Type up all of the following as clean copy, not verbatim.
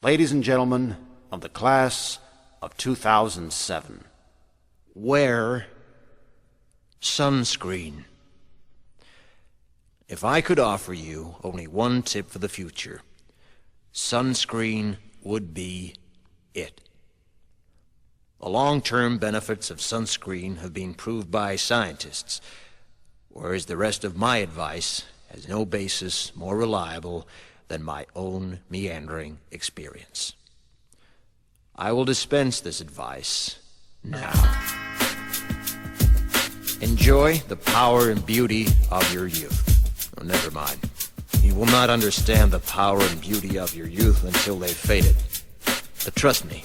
Ladies and gentlemen of the class of 2007, wear sunscreen. If I could offer you only one tip for the future, sunscreen would be it. The long-term benefits of sunscreen have been proved by scientists, whereas the rest of my advice has no basis more reliable than my own meandering experience. I will dispense this advice now. Enjoy the power and beauty of your youth. Oh, never mind. You will not understand the power and beauty of your youth until they've faded. But trust me,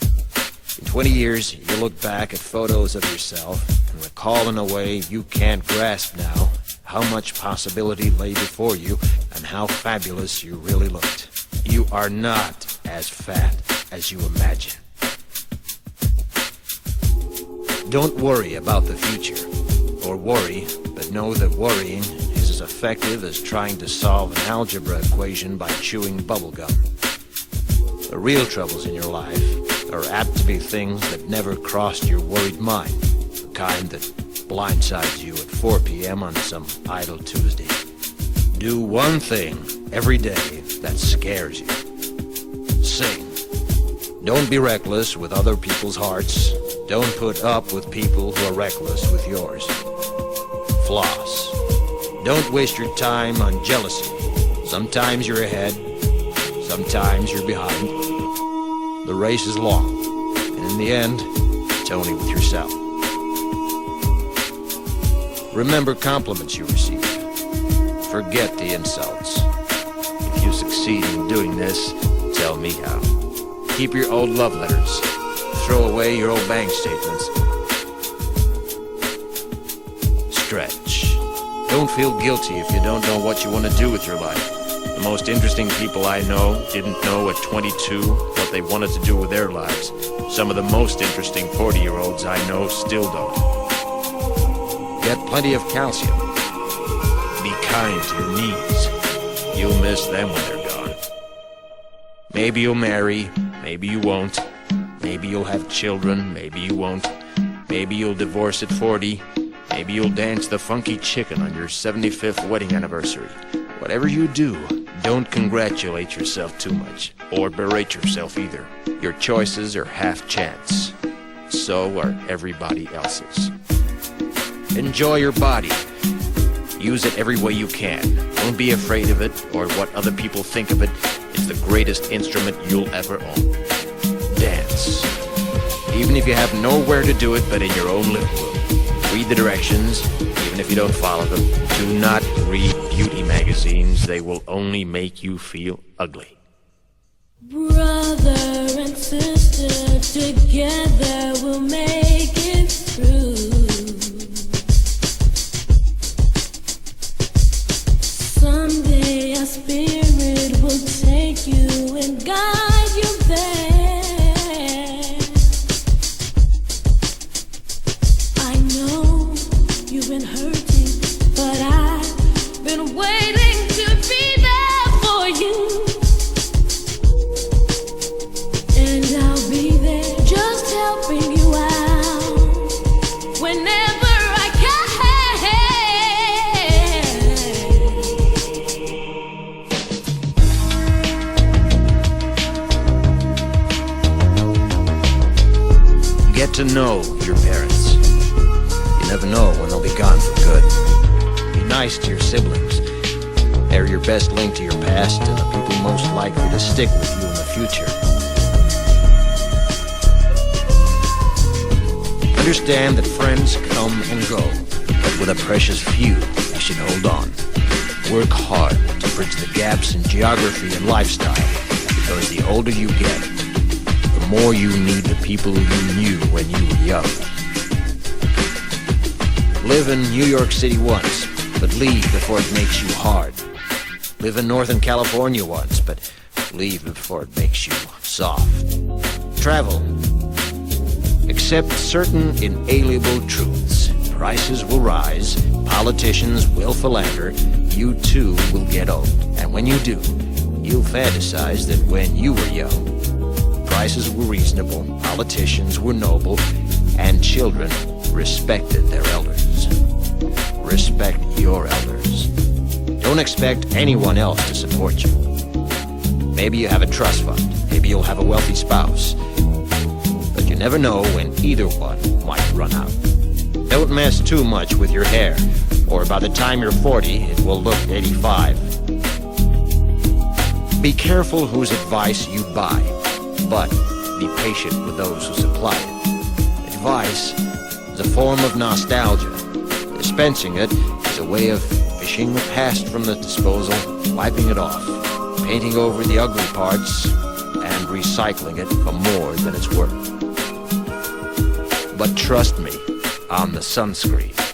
in 20 years, you'll look back at photos of yourself and recall in a way you can't grasp now how much possibility lay before you and how fabulous you really looked. You are not as fat as you imagine. Don't worry about the future, or worry, but know that worrying is as effective as trying to solve an algebra equation by chewing bubblegum. The real troubles in your life are apt to be things that never crossed your worried mind, the kind that blindsides you at 4 p.m. on some idle Tuesday. Do one thing every day that scares you. Sing. Don't be reckless with other people's hearts. Don't put up with people who are reckless with yours. Floss. Don't waste your time on jealousy. Sometimes you're ahead, sometimes you're behind. The race is long, and in the end, it's only with yourself. Remember compliments you receive. Forget the insults. If you succeed in doing this, tell me how. Keep your old love letters. Throw away your old bank statements. Stretch. Don't feel guilty if you don't know what you want to do with your life. The most interesting people I know didn't know at 22 what they wanted to do with their lives. Some of the most interesting 40-year-olds I know still don't. Get plenty of calcium. Be kind to your knees. You'll miss them when they're gone. Maybe you'll marry, maybe you won't. Maybe you'll have children, maybe you won't. Maybe you'll divorce at 40. Maybe you'll dance the funky chicken on your 75th wedding anniversary. Whatever you do, don't congratulate yourself too much, or berate yourself either. Your choices are half chance. So are everybody else's. Enjoy your body. Use it every way you can. Don't be afraid of it or what other people think of it. It's the greatest instrument you'll ever own. Dance. Even if you have nowhere to do it but in your own living room. Read the directions, even if you don't follow them. Do not read beauty magazines. They will only make you feel ugly. Brother and sister, together we'll make it through. Someday our spirit will take you and guide you there. I know you've been hurting, but I've been waiting to be there for you. And I'll be there just helping you out whenever. To know your parents. You never know when they'll be gone for good. Be nice to your siblings. They're your best link to your past and the people most likely to stick with you in the future. Understand that friends come and go, but with a precious few, you should hold on. Work hard to bridge the gaps in geography and lifestyle, because the older you get, the more you need the people you knew when you were young. Live in New York City once, but leave before it makes you hard. Live in Northern California once, but leave before it makes you soft. Travel. Accept certain inalienable truths. Prices will rise, politicians will philander, you too will get old. And when you do, you'll fantasize that when you were young, prices were reasonable, politicians were noble, and children respected their elders. Respect your elders. Don't expect anyone else to support you. Maybe you have a trust fund, maybe you'll have a wealthy spouse, but you never know when either one might run out. Don't mess too much with your hair, or by the time you're 40, it will look 85. Be careful whose advice you buy, but be patient with those who supply it. Advice is a form of nostalgia. Dispensing it is a way of fishing the past from the disposal, wiping it off, painting over the ugly parts, and recycling it for more than it's worth. But trust me on the sunscreen.